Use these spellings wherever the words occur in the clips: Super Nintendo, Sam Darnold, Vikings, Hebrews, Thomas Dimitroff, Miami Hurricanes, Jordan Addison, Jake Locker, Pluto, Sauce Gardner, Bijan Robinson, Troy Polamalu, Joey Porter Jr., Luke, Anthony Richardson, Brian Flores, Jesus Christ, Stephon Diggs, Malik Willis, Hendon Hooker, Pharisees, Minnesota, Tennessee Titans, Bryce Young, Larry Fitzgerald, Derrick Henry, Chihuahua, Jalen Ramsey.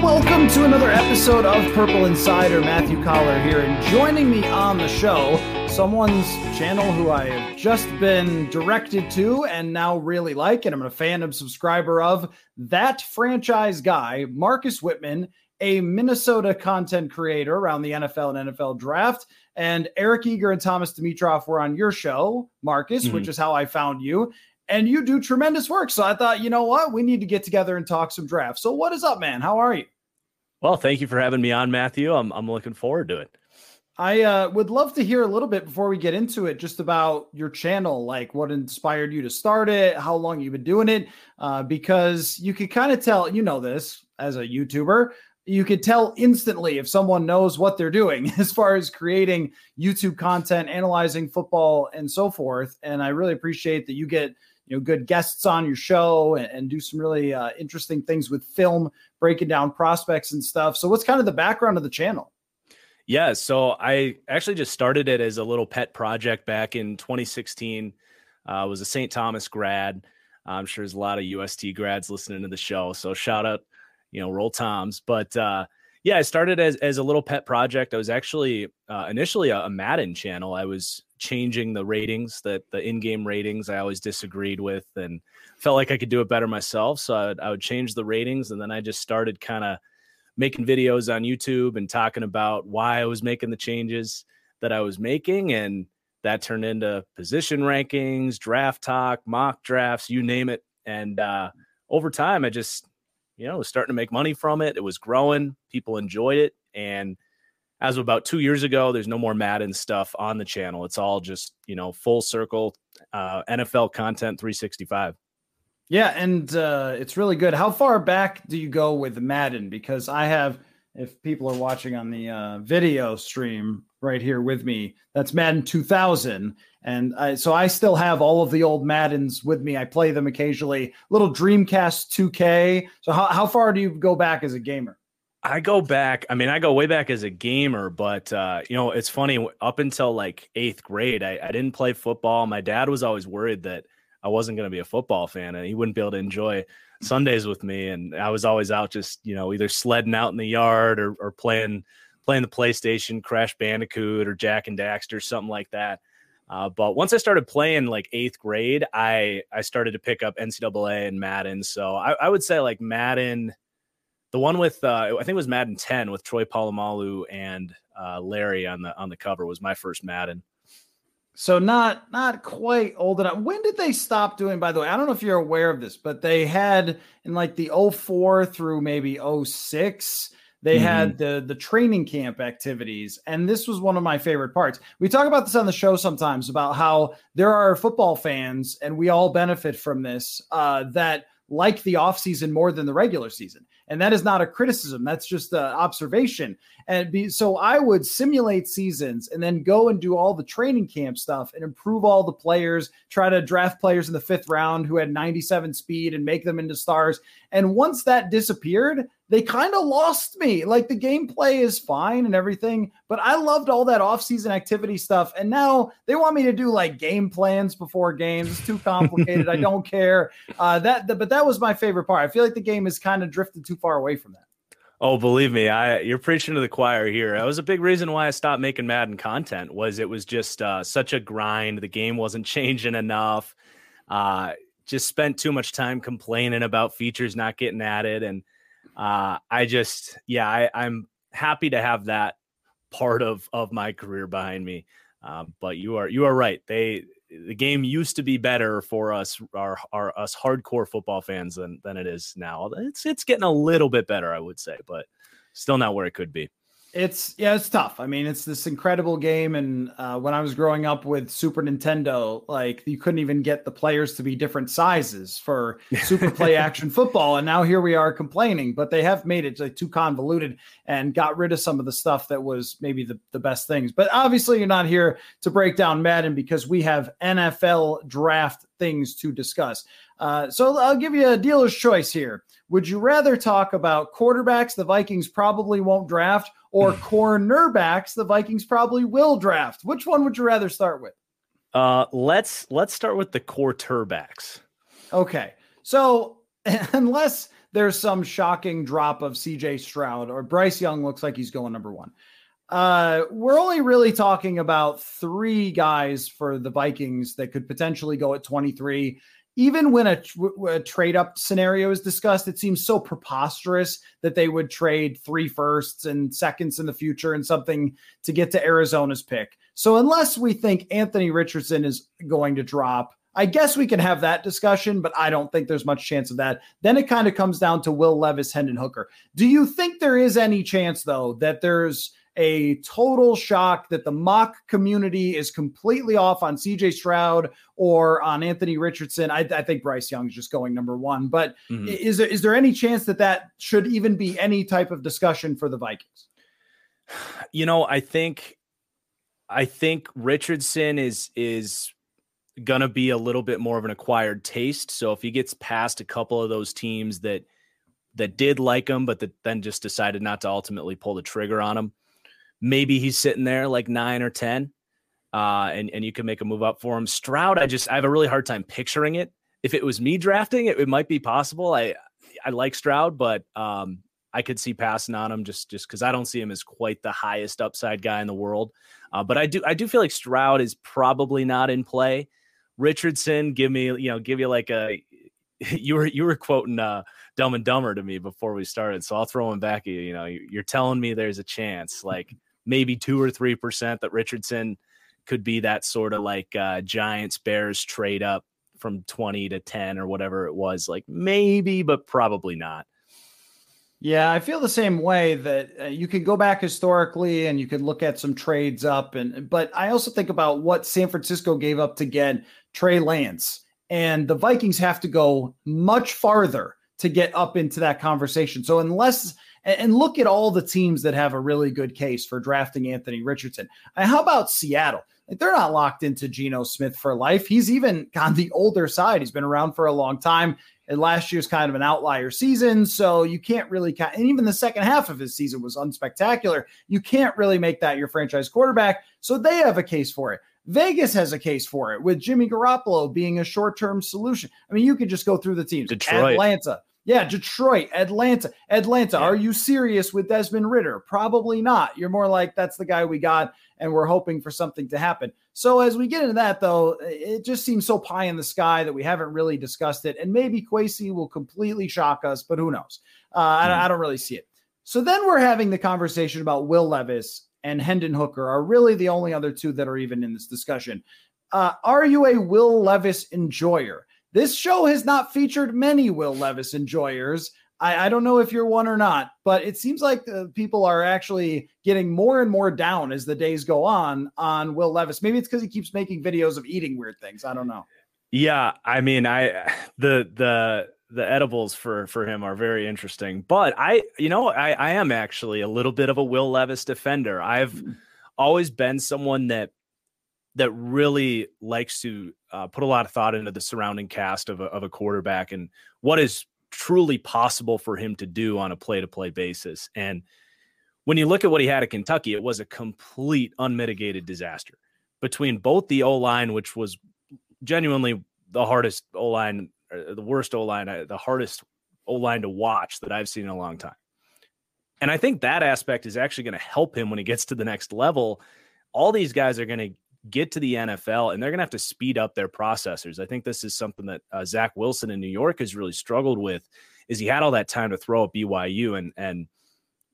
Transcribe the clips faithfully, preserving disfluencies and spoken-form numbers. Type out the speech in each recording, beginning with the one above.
welcome to another episode of Purple Insider. Matthew Coller here, and joining me on the show, someone's channel who I have just been directed to and now really like, and I'm a fan and subscriber of, That Franchise Guy, Marcus Whitman, a Minnesota content creator around the N F L and N F L draft. And Eric Eager and Thomas Dimitroff were on your show, Marcus, mm-hmm. which is how I found you. And you do tremendous work. So I thought, you know what? We need to get together and talk some drafts. So what is up, man? How are you? Well, thank you for having me on, Matthew. I'm I'm looking forward to it. I uh, would love to hear a little bit before we get into it, just about your channel, like what inspired you to start it, how long you've been doing it, uh, because you could kind of tell, you know, this as a YouTuber, you could tell instantly if someone knows what they're doing as far as creating YouTube content, analyzing football and so forth. And I really appreciate that you get, you know, good guests on your show and, and do some really uh, interesting things with film, breaking down prospects and stuff. So what's kind of the background of the channel? Yeah, so I actually just started it as a little pet project back in twenty sixteen. Uh, I was a Saint Thomas grad. I'm sure there's a lot of U S T grads listening to the show, so shout out, you know, Roll Toms. But uh, yeah, I started as as a little pet project. I was actually uh, initially a, a Madden channel. I was changing the ratings, that the in-game ratings I always disagreed with, and felt like I could do it better myself. So I would, I would change the ratings, and then I just started kind of making videos on YouTube and talking about why I was making the changes that I was making. And that turned into position rankings, draft talk, mock drafts, you name it. And uh, over time, I just, you know, was starting to make money from it. It was growing. People enjoyed it. And as of about two years ago, there's no more Madden stuff on the channel. It's all just, you know, full circle uh, N F L content three sixty-five. Yeah, and uh, it's really good. How far back do you go with Madden? Because I have, if people are watching on the uh, video stream right here with me, that's Madden two thousand. And I, so I still have all of the old Maddens with me. I play them occasionally. Little Dreamcast two K. So how, how far do you go back as a gamer? I go back. I mean, I go way back as a gamer, but, uh, you know, it's funny. Up until like eighth grade, I, I didn't play football. My dad was always worried that I wasn't going to be a football fan and he wouldn't be able to enjoy Sundays with me. And I was always out just, you know, either sledding out in the yard or, or playing, playing the PlayStation, Crash Bandicoot or Jack and Daxter, something like that. Uh, but once I started playing like eighth grade, I, I started to pick up N C double A and Madden. So I, I would say like Madden, the one with, uh, I think it was Madden ten with Troy Polamalu and uh, Larry on the, on the cover was my first Madden. So not not quite old enough. When did they stop doing, by the way, I don't know if you're aware of this, but they had in like the oh four through maybe oh six, they mm-hmm. had the, the training camp activities. And this was one of my favorite parts. We talk about this on the show sometimes about how there are football fans, and we all benefit from this, uh, that like the offseason more than the regular season. And that is not a criticism. That's just an observation. And be, so I would simulate seasons and then go and do all the training camp stuff and improve all the players, try to draft players in the fifth round who had ninety-seven speed and make them into stars. And once that disappeared, they kind of lost me. Like the gameplay is fine and everything, but I loved all that offseason activity stuff. And now they want me to do like game plans before games. It's too complicated. I don't care. Uh, that, the, but that was my favorite part. I feel like the game has kind of drifted too far away from that. Oh, believe me, I you're preaching to the choir here. That was a big reason why I stopped making Madden content. Was it was just uh, such a grind. The game wasn't changing enough. Uh, just spent too much time complaining about features not getting added. And uh, I just, yeah, I, I'm happy to have that part of, of my career behind me. Uh, but you are you are right. They the game used to be better for us, our, our us hardcore football fans than than it is now. It's it's getting a little bit better, I would say, but still not where it could be. It's yeah, it's tough. I mean, it's this incredible game. And uh, when I was growing up with Super Nintendo, like you couldn't even get the players to be different sizes for Super Play Action Football. And now here we are complaining, but they have made it like too convoluted and got rid of some of the stuff that was maybe the, the best things. But obviously you're not here to break down Madden because we have N F L draft things to discuss. Uh, so I'll give you a dealer's choice here. Would you rather talk about quarterbacks the Vikings probably won't draft or cornerbacks the Vikings probably will draft? Which one would you rather start with? Uh, let's let's start with the quarterbacks. Okay. So unless there's some shocking drop of C J. Stroud or Bryce Young looks like he's going number one. Uh, we're only really talking about three guys for the Vikings that could potentially go at twenty-three. Even when a, a trade up scenario is discussed, it seems so preposterous that they would trade three firsts and seconds in the future and something to get to Arizona's pick. So unless we think Anthony Richardson is going to drop, I guess we can have that discussion, but I don't think there's much chance of that. Then it kind of comes down to Will Levis, Hendon Hooker. Do you think there is any chance, though, that there's a total shock that the mock community is completely off on C J. Stroud or on Anthony Richardson? I, I think Bryce Young's just going number one, but mm-hmm. is there, is there any chance that that should even be any type of discussion for the Vikings? You know, I think, I think Richardson is, is, going to be a little bit more of an acquired taste. So if he gets past a couple of those teams that that did like him, but that then just decided not to ultimately pull the trigger on him, maybe he's sitting there like nine or ten, uh, and, and you can make a move up for him. Stroud, I just I have a really hard time picturing it. If it was me drafting it, it might be possible. I I like Stroud, but um, I could see passing on him just just because I don't see him as quite the highest upside guy in the world. Uh, but I do I do feel like Stroud is probably not in play. Richardson, give me, you know, give you like a, you were, you were quoting uh, Dumb and Dumber to me before we started. So I'll throw him back at you. You know, you're telling me there's a chance, like maybe two or three percent, that Richardson could be that sort of like uh, Giants Bears trade up from twenty to ten or whatever it was, like maybe, but probably not. Yeah, I feel the same way that uh, you could go back historically and you could look at some trades up. and But I also think about what San Francisco gave up to get Trey Lance, and the Vikings have to go much farther to get up into that conversation. So unless – and look at all the teams that have a really good case for drafting Anthony Richardson. How about Seattle? Like, they're not locked into Geno Smith for life. He's even on the older side. He's been around for a long time. And last year's kind of an outlier season, so you can't really – and even the second half of his season was unspectacular. You can't really make that your franchise quarterback, so they have a case for it. Vegas has a case for it with Jimmy Garoppolo being a short-term solution. I mean, you could just go through the teams. Detroit. Atlanta. Yeah, Detroit, Atlanta. Atlanta, yeah. Are you serious with Desmond Ridder? Probably not. You're more like, that's the guy we got, and we're hoping for something to happen. So as we get into that, though, it just seems so pie in the sky that we haven't really discussed it. And maybe Kwesi will completely shock us, but who knows? Uh, mm-hmm. I, I don't really see it. So then we're having the conversation about Will Levis and Hendon Hooker are really the only other two that are even in this discussion. Uh, are you a Will Levis enjoyer? This show has not featured many Will Levis enjoyers. I, I don't know if you're one or not, but it seems like the people are actually getting more and more down as the days go on on Will Levis. Maybe it's because he keeps making videos of eating weird things. I don't know. Yeah, I mean, I the the the edibles for for him are very interesting. But I, you know, I, I am actually a little bit of a Will Levis defender. I've always been someone that that really likes to uh, put a lot of thought into the surrounding cast of a, of a quarterback and what is truly possible for him to do on a play-to-play basis. And when you look at what he had at Kentucky, it was a complete unmitigated disaster between both the O-line, which was genuinely the hardest O-line, or the worst O-line, the hardest O-line to watch that I've seen in a long time. And I think that aspect is actually going to help him when he gets to the next level. All these guys are going to get to the N F L, and they're going to have to speed up their processors. I think this is something that uh, Zach Wilson in New York has really struggled with, is he had all that time to throw at B Y U. And, and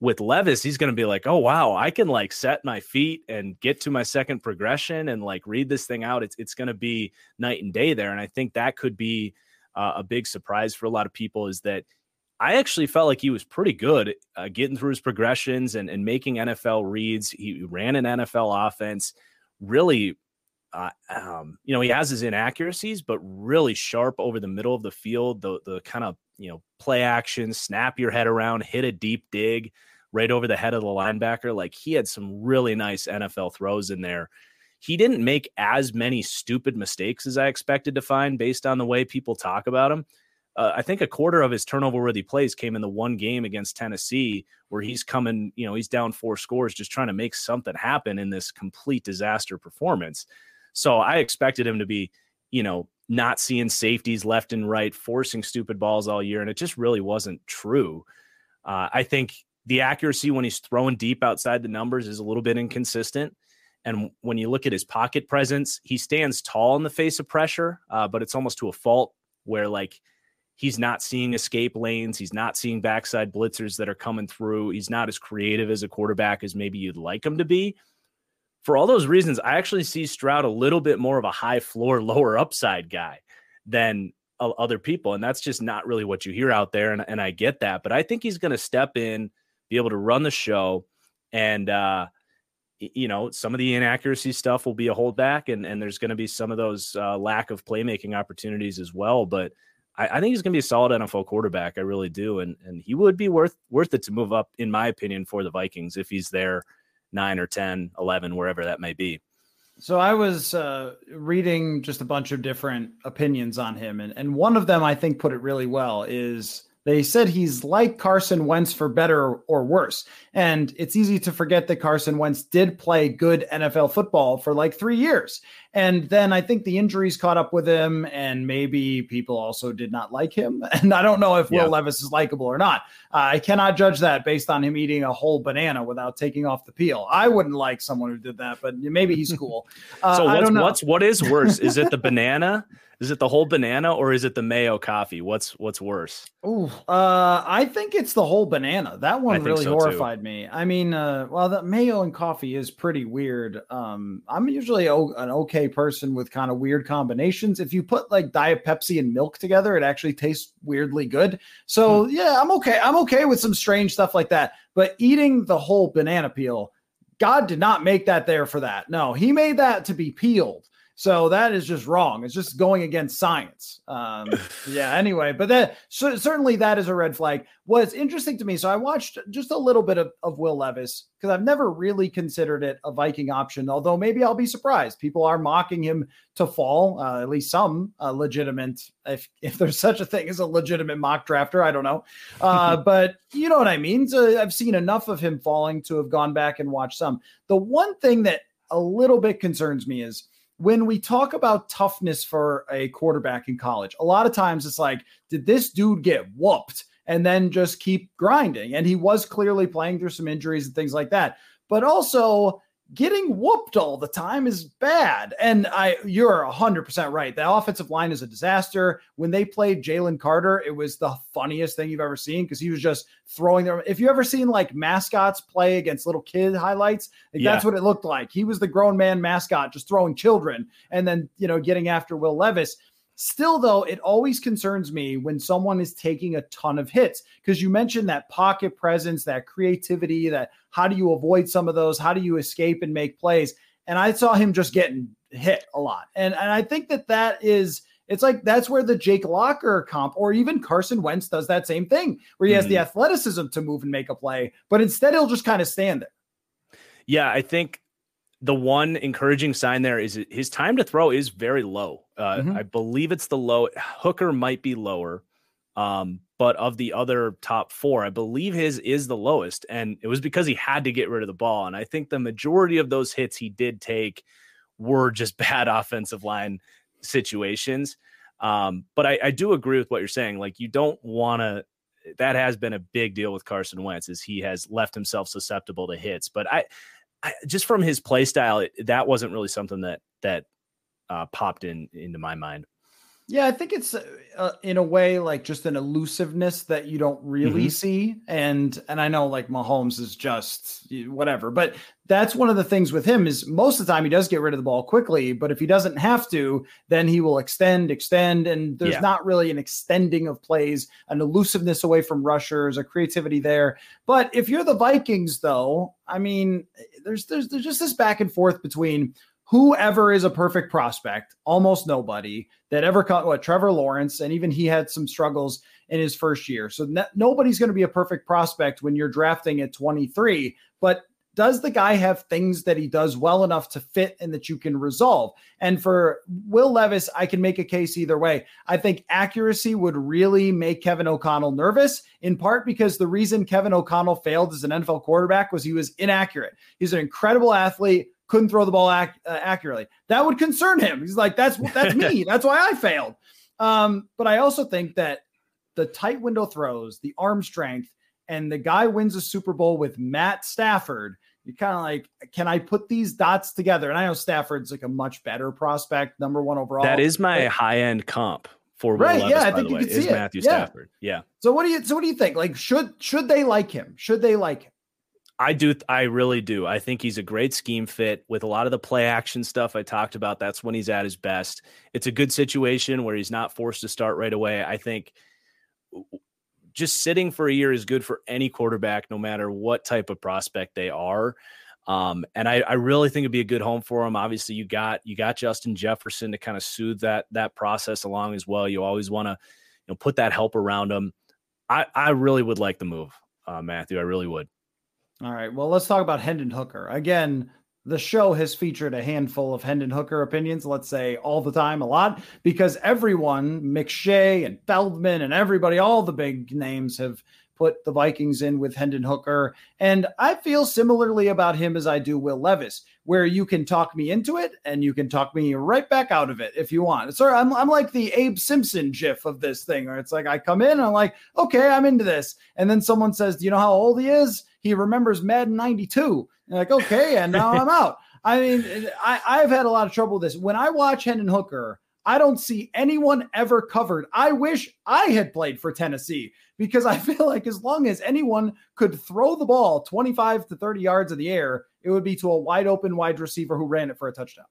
with Levis, he's going to be like, oh, wow, I can like set my feet and get to my second progression and like read this thing out. It's, it's going to be night and day there. And I think that could be uh, a big surprise for a lot of people, is that I actually felt like he was pretty good uh, getting through his progressions and, and making N F L reads. He ran an N F L offense. Really, uh, um, you know, he has his inaccuracies, but really sharp over the middle of the field, the the kind of, you know, play action, snap your head around, hit a deep dig right over the head of the linebacker. Like, he had some really nice N F L throws in there. He didn't make as many stupid mistakes as I expected to find based on the way people talk about him. Uh, I think a quarter of his turnover-worthy plays came in the one game against Tennessee where he's coming, you know, he's down four scores just trying to make something happen in this complete disaster performance. So I expected him to be, you know, not seeing safeties left and right, forcing stupid balls all year, and it just really wasn't true. Uh, I think the accuracy when he's throwing deep outside the numbers is a little bit inconsistent. And when you look at his pocket presence, he stands tall in the face of pressure, uh, but it's almost to a fault where, like, he's not seeing escape lanes. He's not seeing backside blitzers that are coming through. He's not as creative as a quarterback as maybe you'd like him to be. For all those reasons, I actually see Stroud a little bit more of a high floor, lower upside guy than uh, other people. And that's just not really what you hear out there. And, and I get that, but I think he's going to step in, be able to run the show, and, uh, you know, some of the inaccuracy stuff will be a holdback, and, and there's going to be some of those uh, lack of playmaking opportunities as well. But I, I think he's going to be a solid N F L quarterback. I really do. And and he would be worth worth it to move up, in my opinion, for the Vikings if he's there nine or ten, eleven, wherever that may be. So I was uh, reading just a bunch of different opinions on him. And, and one of them, I think, put it really well is they said he's like Carson Wentz for better or worse. And it's easy to forget that Carson Wentz did play good N F L football for like three years. And then I think the injuries caught up with him, and maybe people also did not like him. And I don't know if yeah. Will Levis is likable or not. Uh, I cannot judge that based on him eating a whole banana without taking off the peel. I wouldn't like someone who did that, but maybe he's cool. Uh, so what's, I don't know. what's, what is worse? Is it the banana? Is it the whole banana, or is it the mayo coffee? What's what's worse? Ooh, uh, I think it's the whole banana. That one really so horrified too. me. I mean, uh, well, the mayo and coffee is pretty weird. Um, I'm usually o- an okay person with kind of weird combinations. If you put like Diet Pepsi and milk together, it actually tastes weirdly good. So hmm. yeah, I'm okay. I'm okay with some strange stuff like that. But eating the whole banana peel, God did not make that there for that. No, he made that to be peeled. So that is just wrong. It's just going against science. Um, yeah, anyway, but that so certainly that is a red flag. What's interesting to me, so I watched just a little bit of, of Will Levis, because I've never really considered it a Viking option, although maybe I'll be surprised. People are mocking him to fall, uh, at least some uh, legitimate, if, if there's such a thing as a legitimate mock drafter, I don't know. Uh, but you know what I mean? So I've seen enough of him falling to have gone back and watched some. The one thing that a little bit concerns me is, when we talk about toughness for a quarterback in college, a lot of times it's like, did this dude get whooped and then just keep grinding? And he was clearly playing through some injuries and things like that. But also getting whooped all the time is bad. And I, you're one hundred percent right. The offensive line is a disaster. When they played Jalen Carter, it was the funniest thing you've ever seen, because he was just throwing them. If you ever seen like mascots play against little kid highlights, like, yeah. that's what it looked like. He was the grown man mascot, just throwing children and then, you know, getting after Will Levis. Still, though, it always concerns me when someone is taking a ton of hits, because you mentioned that pocket presence, that creativity, that how do you avoid some of those? How do you escape and make plays? And I saw him just getting hit a lot. And, and I think that that is, it's like, that's where the Jake Locker comp, or even Carson Wentz, does that same thing, where he mm-hmm. has the athleticism to move and make a play, but instead he'll just kind of stand there. Yeah, I think the one encouraging sign there is his time to throw is very low. Uh, mm-hmm. I believe it's the low. Hooker might be lower, um, but of the other top four, I believe his is the lowest. And it was because he had to get rid of the ball. And I think the majority of those hits he did take were just bad offensive line situations. Um, but I, I do agree with what you're saying. Like, you don't want to, that has been a big deal with Carson Wentz, is he has left himself susceptible to hits. But I, I, just from his play style, it, that wasn't really something that that uh, popped in into my mind. Yeah, I think it's uh, in a way like just an elusiveness that you don't really mm-hmm. see. And and I know like Mahomes is just whatever, but that's one of the things with him is most of the time he does get rid of the ball quickly, but if he doesn't have to, then he will extend, extend. And there's yeah. not really an extending of plays, an elusiveness away from rushers, a creativity there. But if you're the Vikings though, I mean, there's there's, there's just this back and forth between whoever is a perfect prospect, almost nobody that ever caught what Trevor Lawrence. And even he had some struggles in his first year. So no, nobody's going to be a perfect prospect when you're drafting at twenty-three, but does the guy have things that he does well enough to fit and that you can resolve? And for Will Levis, I can make a case either way. I think accuracy would really make Kevin O'Connell nervous, in part because the reason Kevin O'Connell failed as an N F L quarterback was he was inaccurate. He's an incredible athlete, couldn't throw the ball ac- uh, accurately. That would concern him. He's like, that's that's me. That's why I failed. Um, but I also think that the tight window throws, the arm strength, and the guy wins a Super Bowl with Matt Stafford. You're kind of like, can I put these dots together? And I know Stafford's like a much better prospect, number one overall. That is my but, high-end comp for Will right, Levis, yeah, I by think the way, you can is see Matthew it. Stafford. Yeah. yeah. So what do you so what do you think? Like, should should they like him? Should they like him? I do. I really do. I think he's a great scheme fit with a lot of the play action stuff I talked about. That's when he's at his best. It's a good situation where he's not forced to start right away. I think just sitting for a year is good for any quarterback, no matter what type of prospect they are. Um, and I, I really think it'd be a good home for him. Obviously you got, you got Justin Jefferson to kind of soothe that, that process along as well. You always want to, you know, put that help around him. I, I really would like the move, uh, Matthew. I really would. All right. Well, let's talk about Hendon Hooker. Again, the show has featured a handful of Hendon Hooker opinions, let's say all the time, a lot, because everyone, McShay and Feldman and everybody, all the big names have put the Vikings in with Hendon Hooker. And I feel similarly about him as I do Will Levis, where you can talk me into it and you can talk me right back out of it if you want. So I'm, I'm like the Abe Simpson gif of this thing, where it's like I come in and I'm like, okay, I'm into this. And then someone says, do you know how old he is? He remembers Madden ninety-two. You're like, okay, and now I'm out. I mean, I, I've had a lot of trouble with this. When I watch Hendon Hooker, I don't see anyone ever covered. I wish I had played for Tennessee, because I feel like as long as anyone could throw the ball twenty-five to thirty yards in the air, it would be to a wide open wide receiver who ran it for a touchdown.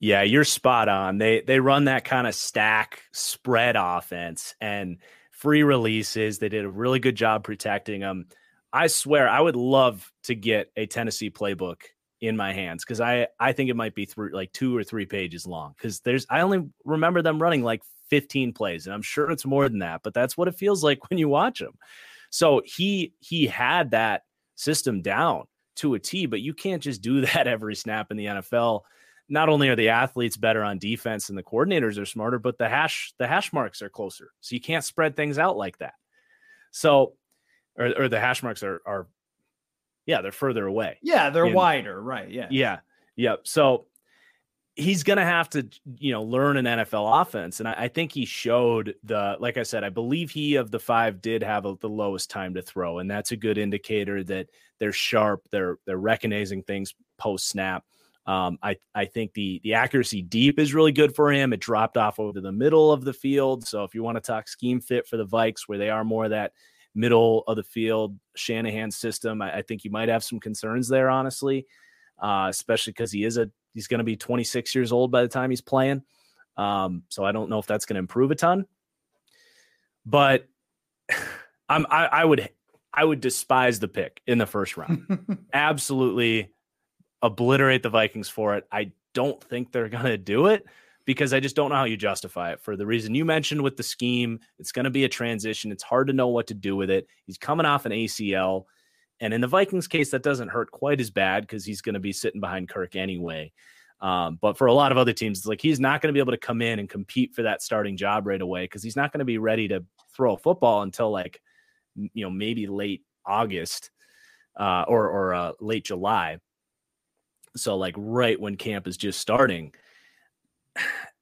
Yeah, you're spot on. They they run that kind of stack spread offense and free releases. They did a really good job protecting them. I swear I would love to get a Tennessee playbook in my hands, because I, I think it might be through like two or three pages long, because there's I only remember them running like fifteen plays, and I'm sure it's more than that, but that's what it feels like when you watch him. So he he had that system down to a T, but you can't just do that every snap in the N F L. Not only are the athletes better on defense and the coordinators are smarter, but the hash the hash marks are closer, so you can't spread things out like that. So Or, or the hash marks are, are, yeah, they're further away. Yeah, they're wider, know? Right? Yeah, yeah, yep. So he's gonna have to, you know, learn an N F L offense, and I, I think he showed the. Like I said, I believe he of the five did have a, the lowest time to throw, and that's a good indicator that they're sharp. They're they're recognizing things post snap. Um, I I think the the accuracy deep is really good for him. It dropped off over the middle of the field. So if you want to talk scheme fit for the Vikes, where they are more that middle of the field Shanahan system, I, I think you might have some concerns there, honestly, uh, especially because he is a he's going to be twenty-six years old by the time he's playing. Um, so I don't know if that's going to improve a ton. But I'm I, I would I would despise the pick in the first round. Absolutely obliterate the Vikings for it. I don't think they're going to do it, because I just don't know how you justify it for the reason you mentioned with the scheme. It's going to be a transition. It's hard to know what to do with it. He's coming off an A C L. And in the Vikings case, that doesn't hurt quite as bad, because he's going to be sitting behind Kirk anyway. Um, but for a lot of other teams, it's like, he's not going to be able to come in and compete for that starting job right away, because he's not going to be ready to throw a football until like, you know, maybe late August uh, or, or uh, late July. So like right when camp is just starting.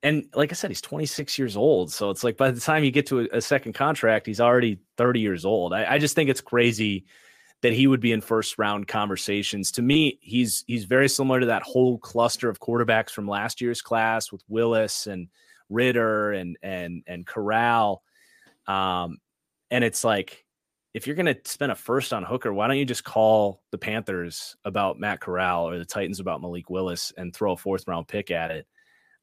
And like I said, he's twenty-six years old. So it's like, by the time you get to a, a second contract, he's already thirty years old. I, I just think it's crazy that he would be in first round conversations. To me, he's, he's very similar to that whole cluster of quarterbacks from last year's class with Willis and Ridder and, and, and Corral. Um, and it's like, if you're going to spend a first on Hooker, why don't you just call the Panthers about Matt Corral or the Titans about Malik Willis and throw a fourth round pick at it?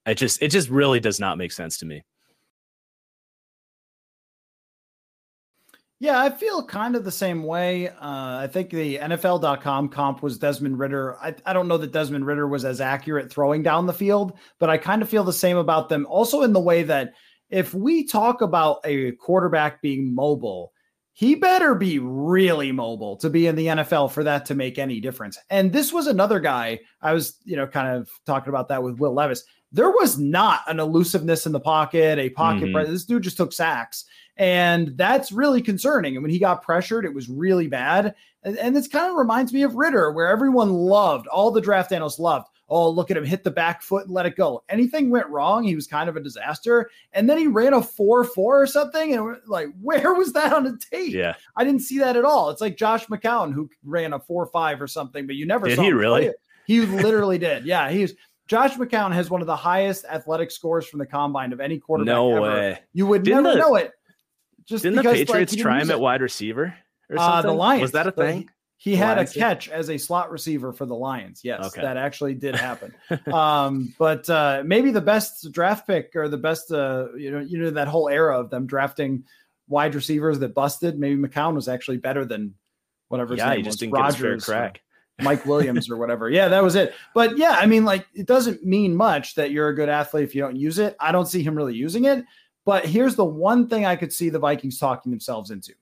It just it just really does not make sense to me. Yeah, I feel kind of the same way. Uh, I think the N F L dot com comp was Desmond Ridder. I, I don't know that Desmond Ridder was as accurate throwing down the field, but I kind of feel the same about them. Also in the way that if we talk about a quarterback being mobile, he better be really mobile to be in the N F L for that to make any difference. And this was another guy, I was, you know, kind of talking about that with Will Levis. There was not an elusiveness in the pocket, a pocket. Mm-hmm. Press. This dude just took sacks, and that's really concerning. And when he got pressured, it was really bad. And, and this kind of reminds me of Ridder, where everyone loved, all the draft analysts loved, oh, look at him hit the back foot and let it go. Anything went wrong, he was kind of a disaster. And then he ran a four four or something, and we're like, where was that on the tape? Yeah, I didn't see that at all. It's like Josh McCown, who ran a four five or something, but you never did saw he him really? Play it. He literally did. Yeah, he's Josh McCown has one of the highest athletic scores from the combine of any quarterback no ever. Way. You would didn't never the, know it. Just didn't because, the Patriots like, try him at wide receiver or something? Uh, the Lions. Was that a thing? The, He the had Lions a did? catch as a slot receiver for the Lions. Yes, okay. That actually did happen. um, but uh, maybe the best draft pick or the best, uh, you know, you know, that whole era of them drafting wide receivers that busted. Maybe McCown was actually better than whatever his yeah, name he just was. Didn't Rogers, get crack. Mike Williams or whatever. Yeah, that was it. But yeah, I mean, like, it doesn't mean much that you're a good athlete if you don't use it. I don't see him really using it. But here's the one thing I could see the Vikings talking themselves into.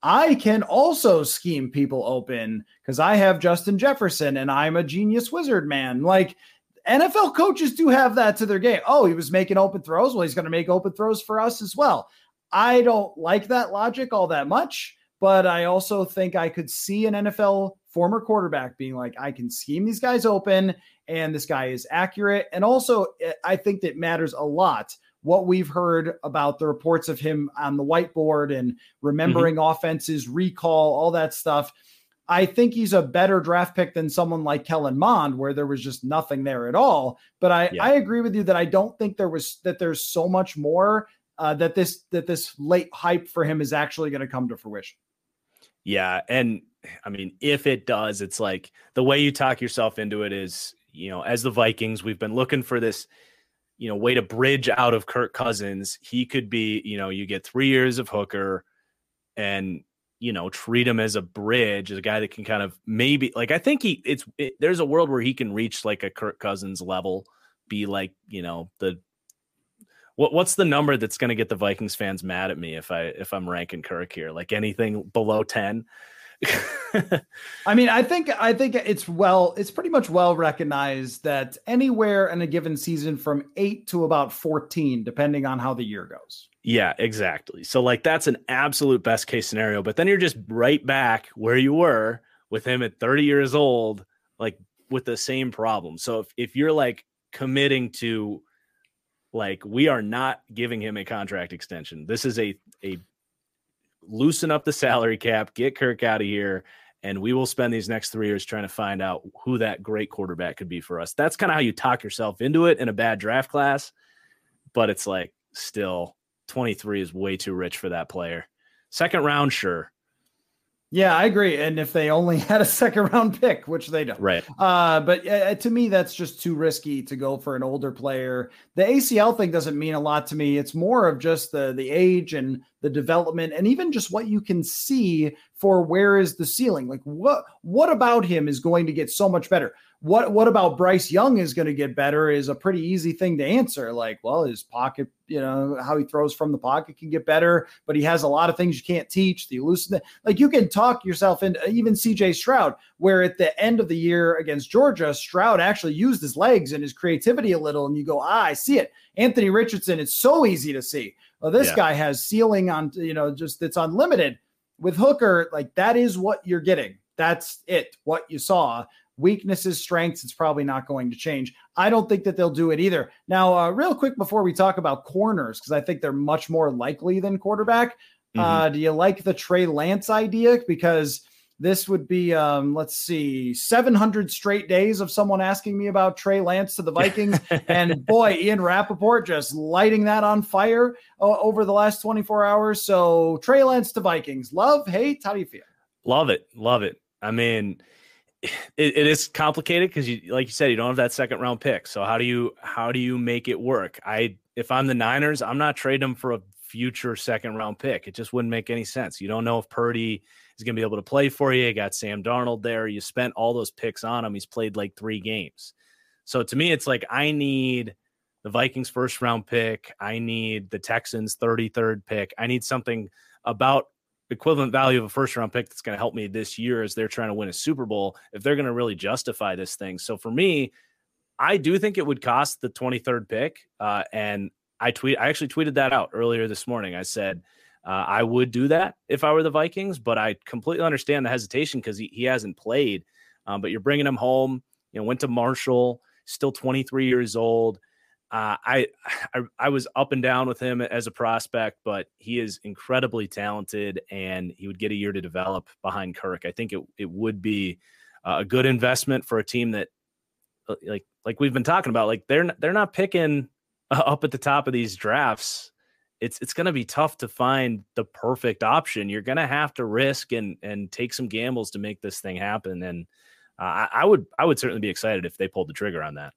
I can also scheme people open because I have Justin Jefferson and I'm a genius wizard man. Like, N F L coaches do have that to their game. Oh, he was making open throws. Well, he's going to make open throws for us as well. I don't like that logic all that much, but I also think I could see an N F L former quarterback being like, I can scheme these guys open and this guy is accurate. And also, I think that matters a lot what we've heard about the reports of him on the whiteboard and remembering mm-hmm. offenses, recall, all that stuff. I think he's a better draft pick than someone like Kellen Mond, where there was just nothing there at all. But I, yeah. I agree with you that I don't think there was, that there's so much more uh, that this, that this late hype for him is actually going to come to fruition. Yeah. And I mean, if it does, it's like the way you talk yourself into it is, you know, as the Vikings, we've been looking for this, you know, way to bridge out of Kirk Cousins. He could be, you know, you get three years of Hooker and, you know, treat him as a bridge, as a guy that can kind of maybe like, I think he it's, it, there's a world where he can reach like a Kirk Cousins level, be like, you know, the, what what's the number that's going to get the Vikings fans mad at me if I, if I'm ranking Kirk here, like anything below ten. I mean, I think I think it's well, it's pretty much well recognized that anywhere in a given season from eight to about fourteen, depending on how the year goes. Yeah, exactly. So like that's an absolute best case scenario. But then you're just right back where you were with him at thirty years old, like with the same problem. So if, if you're like committing to like, we are not giving him a contract extension. This is a a loosen up the salary cap, get Kirk out of here, and we will spend these next three years trying to find out who that great quarterback could be for us. That's kind of how you talk yourself into it in a bad draft class, but it's like still twenty-three is way too rich for that player. Second round, sure. Yeah, I agree. And if they only had a second round pick, which they don't. Right. Uh, but uh, to me, that's just too risky to go for an older player. The A C L thing doesn't mean a lot to me. It's more of just the, the age and the development and even just what you can see for where is the ceiling. Like what, what about him is going to get so much better? What, what about Bryce Young is going to get better is a pretty easy thing to answer. Like, well, his pocket, you know, how he throws from the pocket can get better, but he has a lot of things you can't teach. The elusive, like you can talk yourself into even C J Stroud, where at the end of the year against Georgia, Stroud actually used his legs and his creativity a little. And you go, ah, I see it. Anthony Richardson, it's so easy to see. Well, this yeah. guy has ceiling on, you know, just it's unlimited. With Hooker, like that is what you're getting. That's it. What you saw. Weaknesses, strengths, it's probably not going to change. I don't think that they'll do it either. Now, uh, real quick before we talk about corners, because I think they're much more likely than quarterback. Mm-hmm. Uh, do you like the Trey Lance idea? Because this would be, um, let's see, seven hundred straight days of someone asking me about Trey Lance to the Vikings. And boy, Ian Rappaport just lighting that on fire uh, over the last twenty-four hours. So Trey Lance to Vikings. Love, hate, how do you feel? Love it. Love it. I mean... It, it is complicated because you, like you said, you don't have that second round pick. So how do you, how do you make it work? I, if I'm the Niners, I'm not trading them for a future second round pick. It just wouldn't make any sense. You don't know if Purdy is going to be able to play for you. You got Sam Darnold there. You spent all those picks on him. He's played like three games. So to me, it's like, I need the Vikings first round pick. I need the Texans thirty-third pick. I need something about equivalent value of a first round pick that's going to help me this year as they're trying to win a Super Bowl if they're going to really justify this thing. So for me, I do think it would cost the twenty-third pick. Uh, and I tweet, I actually tweeted that out earlier this morning. I said, uh, I would do that if I were the Vikings, but I completely understand the hesitation because he, he hasn't played, um, but you're bringing him home, you know, went to Marshall, still twenty-three years old. Uh, I, I I was up and down with him as a prospect, but he is incredibly talented, and he would get a year to develop behind Kirk. I think it it would be a good investment for a team that, like like we've been talking about, like they're they're not picking up at the top of these drafts. It's it's going to be tough to find the perfect option. You're going to have to risk and and take some gambles to make this thing happen. And uh, I, I would I would certainly be excited if they pulled the trigger on that.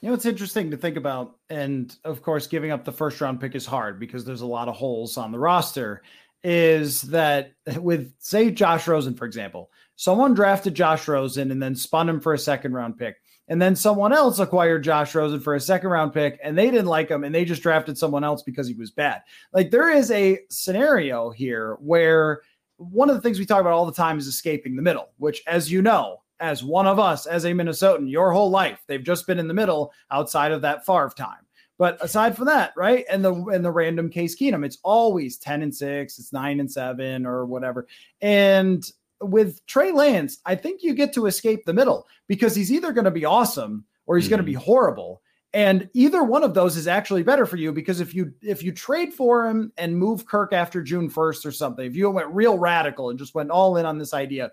You know, it's interesting to think about. And of course, giving up the first round pick is hard because there's a lot of holes on the roster. Is that with, say, Josh Rosen, for example, someone drafted Josh Rosen and then spun him for a second round pick. And then someone else acquired Josh Rosen for a second round pick and they didn't like him and they just drafted someone else because he was bad. Like, there is a scenario here where one of the things we talk about all the time is escaping the middle, which, as you know, as one of us, as a Minnesotan, your whole life, they've just been in the middle outside of that Favre time. But aside from that, right, and the and the random Case Keenum, it's always ten and six, it's nine and seven or whatever. And with Trey Lance, I think you get to escape the middle because he's either going to be awesome or he's mm-hmm. going to be horrible. And either one of those is actually better for you, because if you if you trade for him and move Kirk after June first or something, if you went real radical and just went all in on this idea,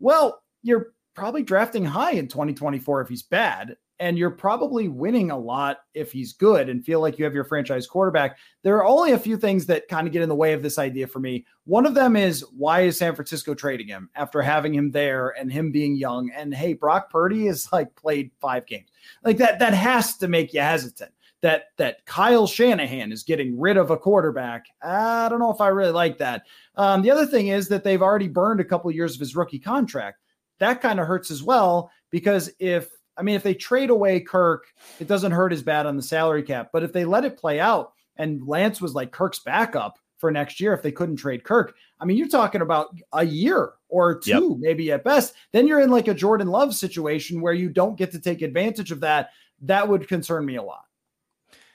well, you're probably drafting high in twenty twenty-four if he's bad, and you're probably winning a lot if he's good and feel like you have your franchise quarterback. There are only a few things that kind of get in the way of this idea for me. One of them is, why is San Francisco trading him after having him there and him being young? And hey, Brock Purdy has like played five games. Like that, that has to make you hesitant. That that Kyle Shanahan is getting rid of a quarterback. I don't know if I really like that. Um, the other thing is that they've already burned a couple years of his rookie contract. That kind of hurts as well, because if, I mean, if they trade away Kirk, it doesn't hurt as bad on the salary cap. But if they let it play out and Lance was like Kirk's backup for next year, if they couldn't trade Kirk, I mean, you're talking about a year or two, yep. maybe at best. Then you're in like a Jordan Love situation where you don't get to take advantage of that. That would concern me a lot.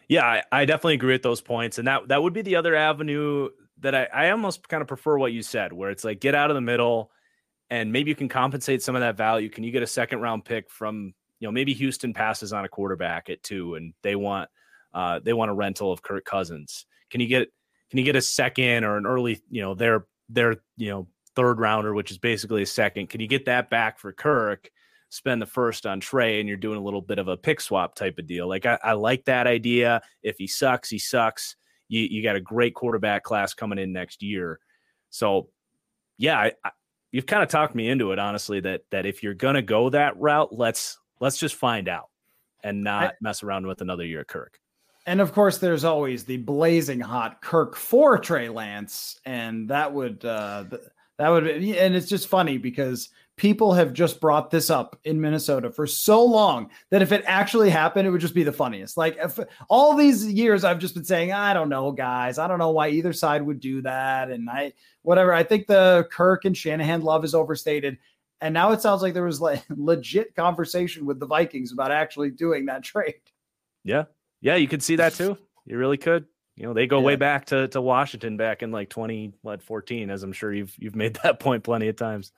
Yeah, I, I definitely agree with those points. And that, that would be the other avenue that I, I almost kind of prefer what you said, where it's like, get out of the middle and maybe you can compensate some of that value. Can you get a second round pick from, you know, maybe Houston passes on a quarterback at two and they want uh, they want a rental of Kirk Cousins. Can you get can you get a second or an early, you know, their their, you know, third rounder, which is basically a second? Can you get that back for Kirk, spend the first on Trey, and you're doing a little bit of a pick swap type of deal? Like I, I like that idea. If he sucks, he sucks. You you got a great quarterback class coming in next year. So yeah, I, I, you've kind of talked me into it, honestly, that that if you're gonna go that route, let's Let's just find out and not mess around with another year of Kirk. And of course, there's always the blazing hot Kirk for Trey Lance. And that would, uh, that would, be, and it's just funny because people have just brought this up in Minnesota for so long that if it actually happened, it would just be the funniest. Like, if all these years I've just been saying, I don't know, guys, I don't know why either side would do that. And I, whatever, I think the Kirk and Shanahan love is overstated. And now it sounds like there was like legit conversation with the Vikings about actually doing that trade. Yeah. Yeah. You could see that too. You really could. You know, they go yeah. way back to, to Washington back in like twenty fourteen, as I'm sure you've, you've made that point plenty of times.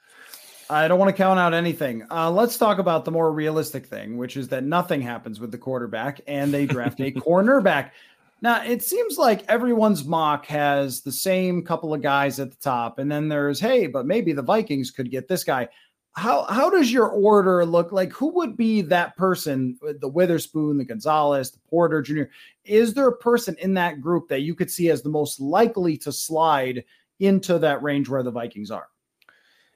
I don't want to count out anything. Uh, let's talk about the more realistic thing, which is that nothing happens with the quarterback and they draft a cornerback. Now, it seems like everyone's mock has the same couple of guys at the top. And then there's, hey, but maybe the Vikings could get this guy. How how does your order look like? Who would be that person? The Witherspoon, the Gonzalez, the Porter Junior Is there a person in that group that you could see as the most likely to slide into that range where the Vikings are?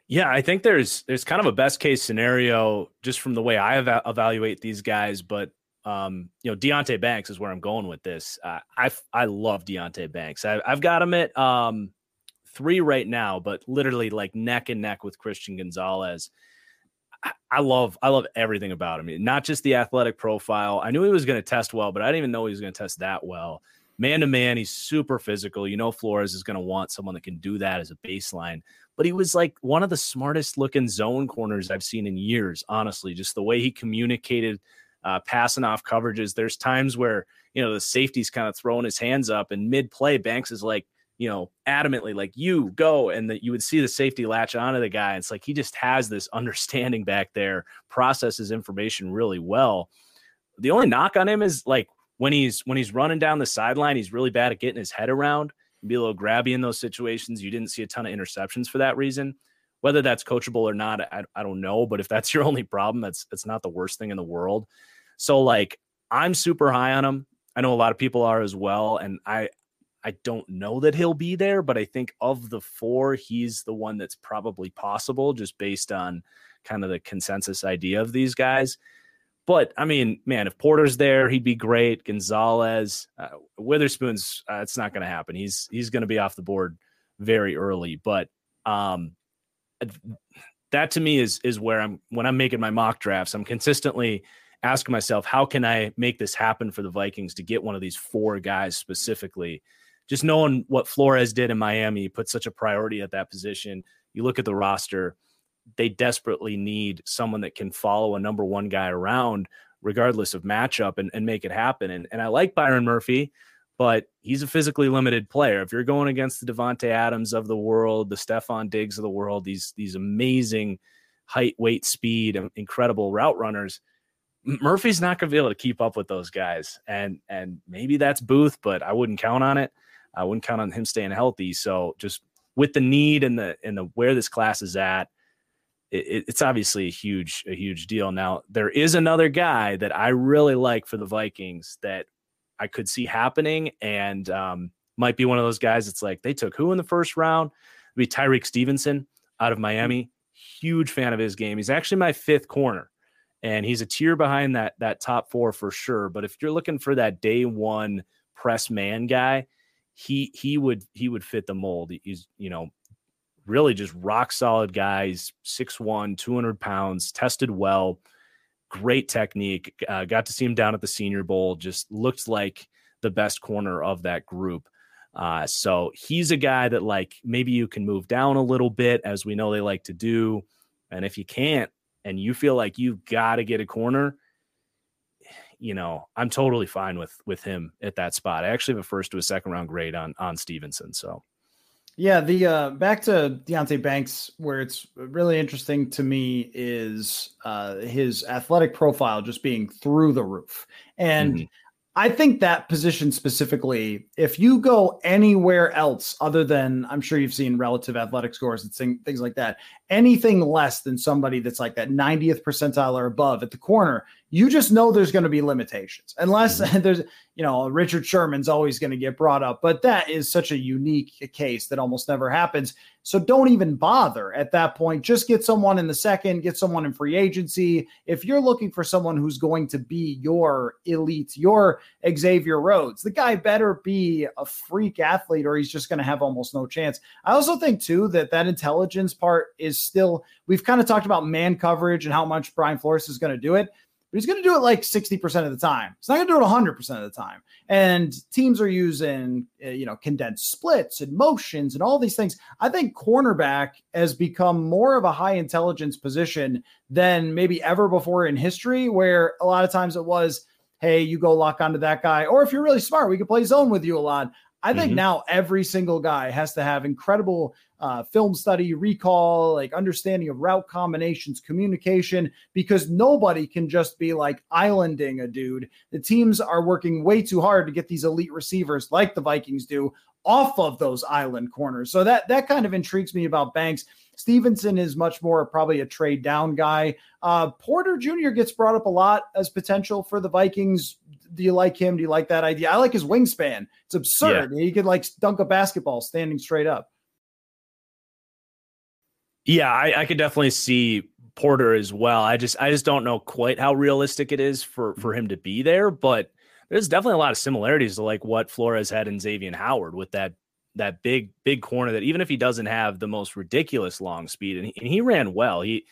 Yeah, I think there's there's kind of a best case scenario just from the way I ev- evaluate these guys. But um, you know, Deonte Banks is where I'm going with this. Uh, I I love Deonte Banks. I, I've got him at um, three right now, but literally like neck and neck with Christian Gonzalez. I, I love, I love everything about him. Not just the athletic profile. I knew he was going to test well, but I didn't even know he was going to test that well. Man to man, he's super physical. You know, Flores is going to want someone that can do that as a baseline, but he was like one of the smartest looking zone corners I've seen in years. Honestly, just the way he communicated, uh, passing off coverages. There's times where, you know, the safety's kind of throwing his hands up and mid play Banks is like, you know, adamantly like, you go, and that you would see the safety latch onto the guy. It's like, he just has this understanding back there, processes information really well. the only knock on him is like when he's when he's running down the sideline, he's really bad at getting his head around and be a little grabby in those situations. You didn't see a ton of interceptions for that reason. Whether that's coachable or not, I, I don't know. But if that's your only problem, that's that's not the worst thing in the world. So like I'm super high on him. I know a lot of people are as well. And I I don't know that he'll be there, but I think of the four, he's the one that's probably possible just based on kind of the consensus idea of these guys. But I mean, man, if Porter's there, he'd be great. Gonzalez, uh, Witherspoon's, uh, it's not going to happen. He's he's going to be off the board very early. But um, that to me is is where I'm when I'm making my mock drafts. I'm consistently asking myself, how can I make this happen for the Vikings to get one of these four guys specifically? Just knowing what Flores did in Miami, he put such a priority at that position. You look at the roster. They desperately need someone that can follow a number one guy around regardless of matchup and, and make it happen. And, and I like Byron Murphy, but he's a physically limited player. If you're going against the Devontae Adams of the world, the Stephon Diggs of the world, these, these amazing height, weight, speed, incredible route runners, Murphy's not going to be able to keep up with those guys. And, and maybe that's Booth, but I wouldn't count on it. I wouldn't count on him staying healthy. So just with the need and the, and the, where this class is at, It, it's obviously a huge, a huge deal. Now, there is another guy that I really like for the Vikings that I could see happening and um, might be one of those guys. It's like they took who in the first round? It'd be Tyrique Stevenson out of Miami. Huge fan of his game. He's actually my fifth corner, and he's a tier behind that, that top four for sure. But if you're looking for that day one press man guy, he, he would, he would fit the mold. He's, you know, really just rock solid guys, six one, two hundred pounds, tested well, great technique. Uh, got to see him down at the Senior Bowl, just looked like the best corner of that group. Uh, so he's a guy that like maybe you can move down a little bit, as we know they like to do. And if you can't and you feel like you've got to get a corner, you know, I'm totally fine with with him at that spot. I actually have a first to a second round grade on on Stevenson, so. Yeah, the uh, back to Deonte Banks, where it's really interesting to me is uh, his athletic profile just being through the roof. And mm-hmm. I think that position specifically, if you go anywhere else other than, I'm sure you've seen relative athletic scores and thing, things like that, anything less than somebody that's like that ninetieth percentile or above at the corner, you just know there's going to be limitations. Unless mm-hmm. there's, you know, Richard Sherman's always going to get brought up, but that is such a unique case that almost never happens. So don't even bother at that point. Just get someone in the second, get someone in free agency. If you're looking for someone who's going to be your elite, your Xavier Rhodes, the guy better be a freak athlete or he's just going to have almost no chance. I also think, too, that that intelligence part is still, we've kind of talked about man coverage and how much Brian Flores is going to do it. But he's going to do it like sixty percent of the time. He's not going to do it one hundred percent of the time. And teams are using, you know, condensed splits and motions and all these things. I think cornerback has become more of a high intelligence position than maybe ever before in history, where a lot of times it was, hey, you go lock onto that guy. Or if you're really smart, we can play zone with you a lot. I think mm-hmm. now every single guy has to have incredible uh, film study, recall, like understanding of route combinations, communication, because nobody can just be like islanding a dude. The teams are working way too hard to get these elite receivers like the Vikings do off of those island corners. So that, that kind of intrigues me about Banks. Stevenson is much more probably a trade down guy. Uh, Porter Junior gets brought up a lot as potential for the Vikings. Do you like him? Do you like that idea? I like his wingspan. It's absurd. Yeah. He could like dunk a basketball standing straight up. Yeah, I, I could definitely see Porter as well. I just, I just don't know quite how realistic it is for, for him to be there, but there's definitely a lot of similarities to like what Flores had in Xavier Howard with that, that big, big corner that even if he doesn't have the most ridiculous long speed, and he, and he ran well, he,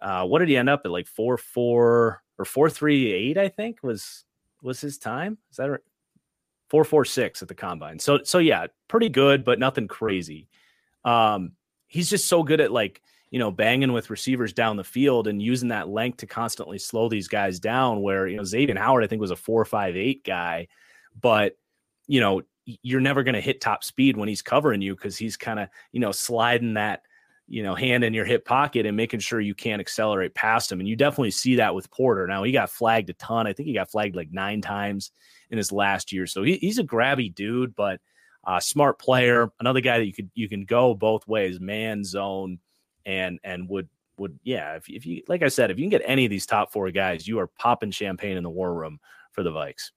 uh, what did he end up at? Like four, four or four, three, eight, I think was, was his time. Is that right? Four, four, six at the combine. So, so yeah, pretty good, but nothing crazy. Um, he's just so good at like, you know, banging with receivers down the field and using that length to constantly slow these guys down where, you know, Xavier Howard, I think was a four, five, eight guy, but you know, you're never going to hit top speed when he's covering you. Cause he's kind of, you know, sliding that, you know, hand in your hip pocket and making sure you can't accelerate past him. And you definitely see that with Porter. Now, he got flagged a ton. I think he got flagged like nine times in his last year. So he, he's a grabby dude, but uh, smart player. Another guy that you could you can go both ways, man, zone, and and would would yeah. If if you like I said, if you can get any of these top four guys, you are popping champagne in the war room for the Vikes.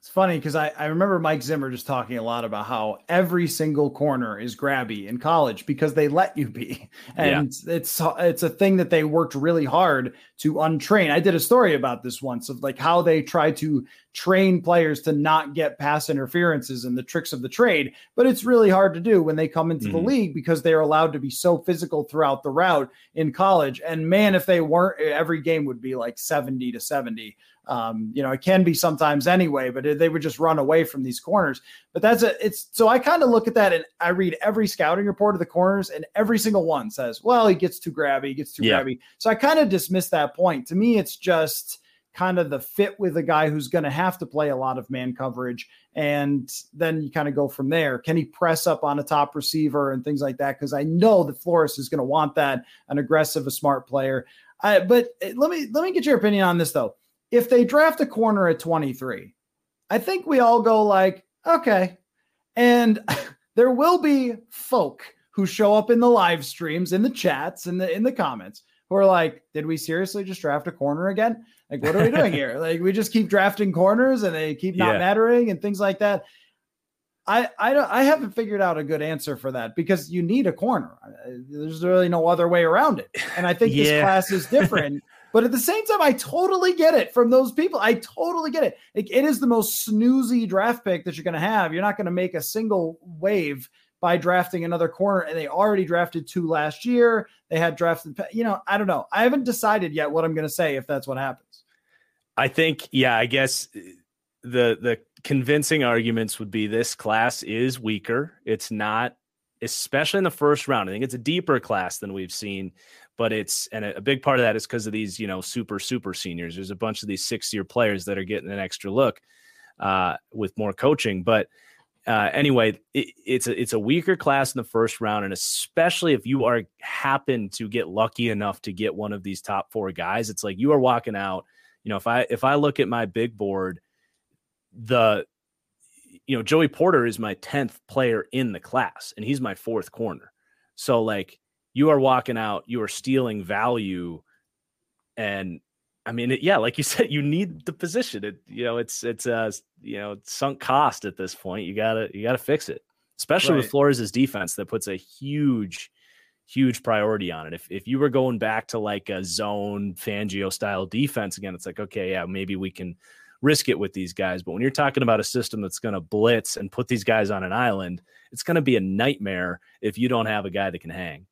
It's funny because I, I remember Mike Zimmer just talking a lot about how every single corner is grabby in college because they let you be. And yeah. it's it's a thing that they worked really hard to untrain. I did a story about this once of like how they try to train players to not get pass interferences and the tricks of the trade. But it's really hard to do when they come into mm-hmm. the league because they're allowed to be so physical throughout the route in college. And man, if they weren't, every game would be like seventy to seventy. Um, you know, it can be sometimes anyway, but it, they would just run away from these corners. But that's a, it's, so I kind of look at that and I read every scouting report of the corners and every single one says, well, he gets too grabby, he gets too yeah. grabby. So I kind of dismiss that point. To me, it's just kind of the fit with a guy who's going to have to play a lot of man coverage. And then you kind of go from there. Can he press up on a top receiver and things like that? Cause I know that Flores is going to want that, an aggressive, a smart player. I, but let me, let me get your opinion on this though. If they draft a corner at twenty-three, I think we all go like, okay. And there will be folk who show up in the live streams, in the chats, in the in the comments who are like, did we seriously just draft a corner again? Like, what are we doing here? Like, we just keep drafting corners and they keep not yeah. mattering and things like that. I I, don't, I haven't figured out a good answer for that because you need a corner. There's really no other way around it. And I think yeah. this class is different. But at the same time, I totally get it from those people. I totally get it. It, it is the most snoozy draft pick that you're going to have. You're not going to make a single wave by drafting another corner. And they already drafted two last year. They had drafted, you know, I don't know. I haven't decided yet what I'm going to say if that's what happens. I think, yeah, I guess the the convincing arguments would be this class is weaker. It's not, especially in the first round. I think it's a deeper class than we've seen. But it's, and a big part of that is because of these, you know, super, super seniors. There's a bunch of these six year players that are getting an extra look uh, with more coaching. But uh, anyway, it, it's a, it's a weaker class in the first round. And especially if you are happen to get lucky enough to get one of these top four guys, it's like you are walking out, you know, if I, if I look at my big board, the, you know, Joey Porter is my tenth player in the class and he's my fourth corner. So like, you are walking out, you are stealing value. And I mean, it, yeah, like you said, you need the position. It, you know, it's, it's a, you know, sunk cost at this point. You gotta, you gotta fix it, especially right. with Flores' defense that puts a huge, huge priority on it. If, if you were going back to like a zone Fangio style defense again, it's like, okay, yeah, maybe we can risk it with these guys. But when you're talking about a system that's going to blitz and put these guys on an island, it's going to be a nightmare if you don't have a guy that can hang.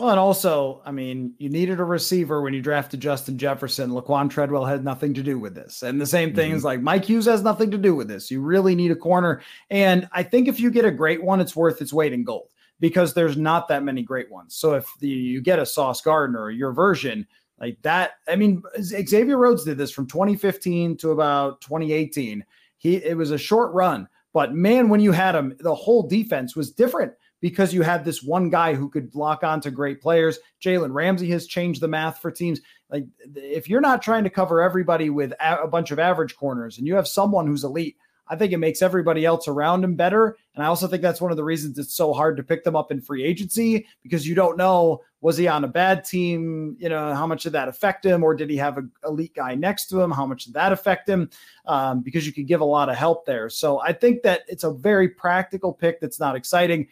Well, and also, I mean, you needed a receiver when you drafted Justin Jefferson. Laquan Treadwell had nothing to do with this. And the same thing mm-hmm. is like Mike Hughes has nothing to do with this. You really need a corner. And I think if you get a great one, it's worth its weight in gold because there's not that many great ones. So if the, you get a Sauce Gardner or your version like that, I mean, Xavier Rhodes did this from twenty fifteen to about twenty eighteen. He, it was a short run, but man, when you had him, the whole defense was different. Because you had this one guy who could lock on to great players. Jalen Ramsey has changed the math for teams. Like if you're not trying to cover everybody with a, a bunch of average corners and you have someone who's elite, I think it makes everybody else around him better. And I also think that's one of the reasons it's so hard to pick them up in free agency because you don't know, was he on a bad team? You know, how much did that affect him? Or did he have an elite guy next to him? How much did that affect him? Um, because you can give a lot of help there. So I think that it's a very practical pick that's not exciting.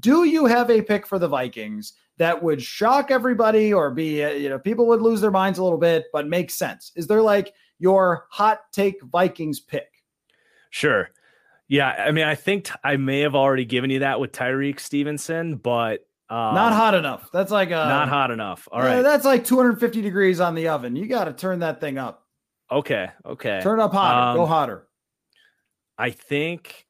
Do you have a pick for the Vikings that would shock everybody or be, you know, people would lose their minds a little bit, but makes sense? Is there like your hot take Vikings pick? Sure. Yeah. I mean, I think t- I may have already given you that with Tyrique Stevenson, but um, not hot enough. That's like a, not hot enough. All yeah, right. That's like two hundred fifty degrees on the oven. You got to turn that thing up. Okay. Okay. Turn up hotter. Um, Go hotter. I think.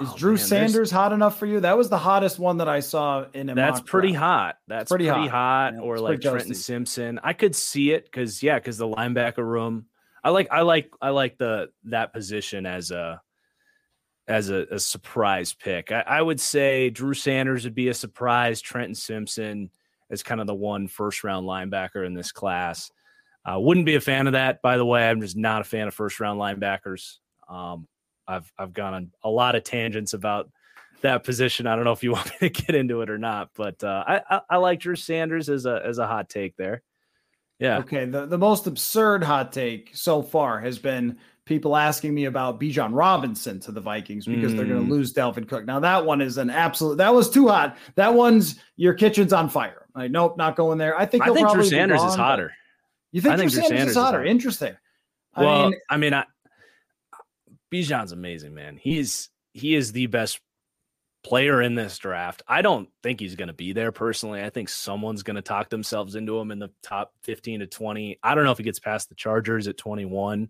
Is oh, Drew man, Sanders there's... hot enough for you? That was the hottest one that I saw in a That's pretty round. hot. That's it's pretty, pretty hot. hot. Yeah, or like Trenton Simpson. I could see it because, yeah, because the linebacker room. I like I like I like the that position as a as a, a surprise pick. I, I would say Drew Sanders would be a surprise. Trenton Simpson is kind of the one first round linebacker in this class. I uh, wouldn't be a fan of that, by the way. I'm just not a fan of first round linebackers. Um, I've, I've gone on a lot of tangents about that position. I don't know if you want me to get into it or not, but uh, I, I, I like Drew Sanders as a, as a hot take there. Yeah. Okay. The, the most absurd hot take so far has been people asking me about Bijan Robinson to the Vikings because mm. they're going to lose Dalvin Cook. Now that one is an absolute, that was too hot. That one's your kitchen's on fire. Like, nope, not going there. I think, I think Drew Sanders is hotter. You think Drew Sanders is hotter? Interesting. Well, I mean, I mean, I, Bijan's amazing, man. He's, he is the best player in this draft. I don't think he's going to be there personally. I think someone's going to talk themselves into him in the top fifteen to twenty. I don't know if he gets past the Chargers at twenty-one.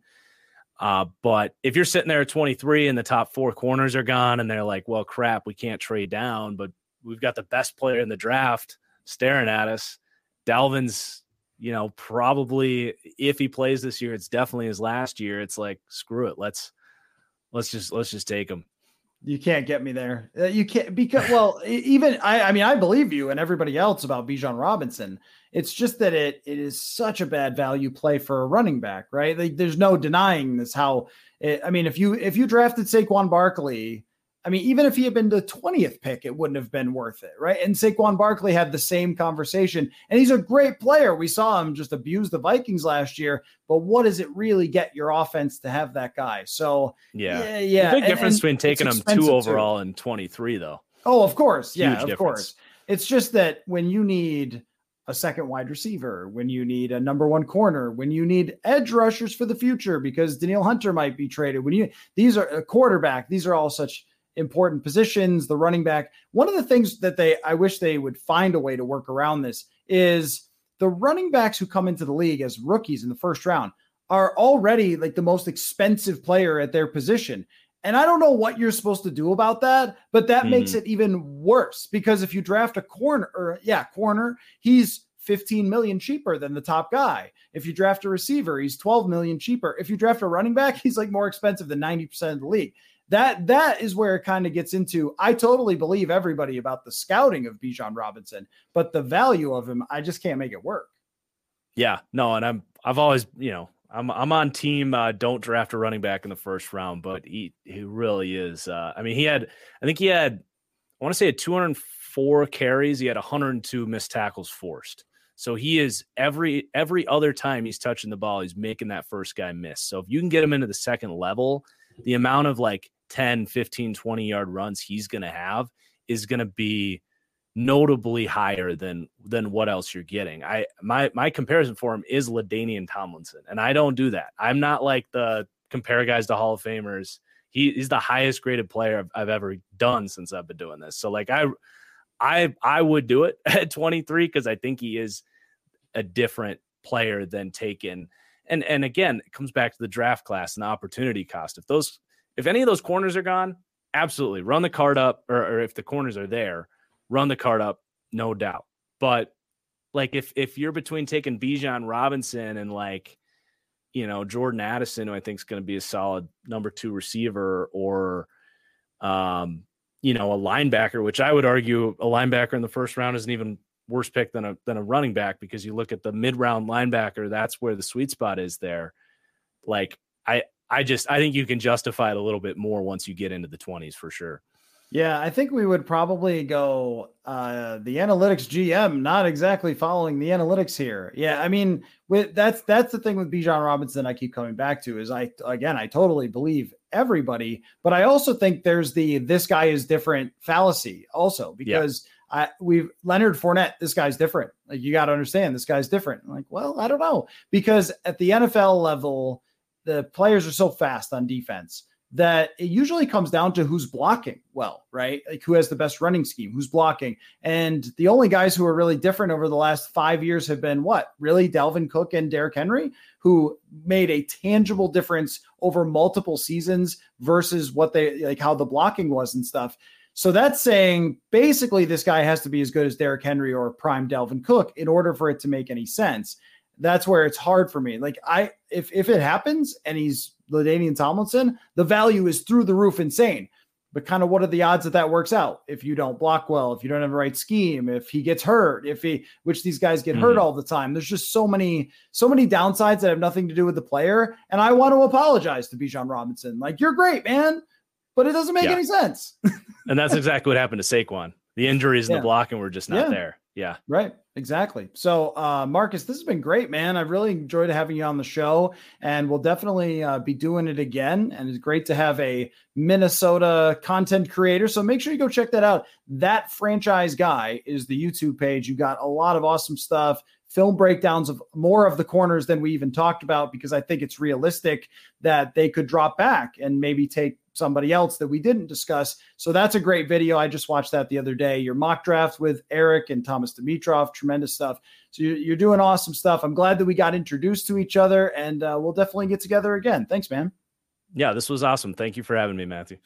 Uh, but if you're sitting there at twenty-three and the top four corners are gone and they're like, well, crap, we can't trade down, but we've got the best player in the draft staring at us. Dalvin's, you know, probably if he plays this year, it's definitely his last year. It's like, screw it. Let's, let's just, let's just take him. You can't get me there. You can't because, well, even I, I mean, I believe you and everybody else about Bijan Robinson. It's just that it, it is such a bad value play for a running back, right? Like, there's no denying this. How, it, I mean, if you, if you drafted Saquon Barkley, I mean, even if he had been the twentieth pick, it wouldn't have been worth it, right? And Saquon Barkley had the same conversation, and he's a great player. We saw him just abuse the Vikings last year, but what does it really get your offense to have that guy? So, yeah, yeah. yeah. The big and, difference and between taking him two overall too. and twenty-three, though. Oh, of course. Huge yeah, difference. Of course. It's just that when you need a second wide receiver, when you need a number one corner, when you need edge rushers for the future because Danielle Hunter might be traded, when you these are a quarterback, these are all such important positions, the running back. One of the things that they, I wish they would find a way to work around this is the running backs who come into the league as rookies in the first round are already like the most expensive player at their position. And I don't know what you're supposed to do about that, but that mm-hmm. makes it even worse because if you draft a corner or yeah, corner, he's fifteen million cheaper than the top guy. If you draft a receiver, he's twelve million cheaper. If you draft a running back, he's like more expensive than ninety percent of the league. That that is where it kind of gets into. I totally believe everybody about the scouting of Bijan Robinson, but the value of him, I just can't make it work. Yeah, no, and I'm I've always you know I'm I'm on team uh, don't draft a running back in the first round, but he he really is. Uh, I mean, he had I think he had I want to say had two hundred four carries, he had one hundred two missed tackles forced. So he is every every other time he's touching the ball, he's making that first guy miss. So if you can get him into the second level, the amount of like ten, fifteen, twenty yard runs he's going to have is going to be notably higher than, than what else you're getting. I, my, my comparison for him is LaDainian Tomlinson. And I don't do that. I'm not like the compare guys to Hall of Famers. He is the highest graded player I've, I've ever done since I've been doing this. So like I, I, I would do it at twenty-three because I think he is a different player than taken. And, and again, it comes back to the draft class and the opportunity cost. If those, If any of those corners are gone, absolutely run the card up, or, or if the corners are there, run the card up, no doubt. But like if if you're between taking Bijan Robinson and like, you know, Jordan Addison, who I think is going to be a solid number two receiver, or um, you know, a linebacker, which I would argue a linebacker in the first round is an even worse pick than a than a running back because you look at the mid round linebacker, that's where the sweet spot is there. Like I. I just, I think you can justify it a little bit more once you get into the twenties for sure. Yeah. I think we would probably go uh, the analytics G M, not exactly following the analytics here. Yeah. I mean, with that's, that's the thing with Bijan Robinson. I keep coming back to is I, again, I totally believe everybody, but I also think there's the, this guy is different fallacy also, because yeah. I we've Leonard Fournette, this guy's different. Like you got to understand this guy's different. I'm like, well, I don't know, because at the N F L level, the players are so fast on defense that it usually comes down to who's blocking well, right? Like who has the best running scheme, who's blocking. And the only guys who are really different over the last five years have been what? Really Dalvin Cook and Derrick Henry, who made a tangible difference over multiple seasons versus what they like how the blocking was and stuff. So that's saying basically this guy has to be as good as Derrick Henry or prime Dalvin Cook in order for it to make any sense. That's where it's hard for me. Like I, if, if it happens and he's LaDainian Tomlinson, the value is through the roof insane, But kind of what are the odds that that works out? If you don't block well, if you don't have the right scheme, if he gets hurt, if he, which these guys get mm-hmm. hurt all the time. There's just so many, so many downsides that have nothing to do with the player. And I want to apologize to Bijan Robinson. Like, you're great, man, but it doesn't make yeah. any sense. And that's exactly what happened to Saquon. The injuries and yeah. the blocking were just not yeah. there. Yeah. Right. Exactly. So, uh, Marcus, this has been great, man. I've really enjoyed having you on the show, and we'll definitely uh, be doing it again. And it's great to have a Minnesota content creator. So make sure you go check that out. That Franchise Guy is the YouTube page. You got a lot of awesome stuff, film breakdowns of more of the corners than we even talked about, because I think it's realistic that they could drop back and maybe take somebody else that we didn't discuss. So that's a great video. I just watched that the other day. Your mock draft with Eric and Thomas Dimitroff, tremendous stuff. So you're doing awesome stuff. I'm glad that we got introduced to each other, and uh, we'll definitely get together again. Thanks, man. Yeah, this was awesome. Thank you for having me, Matthew.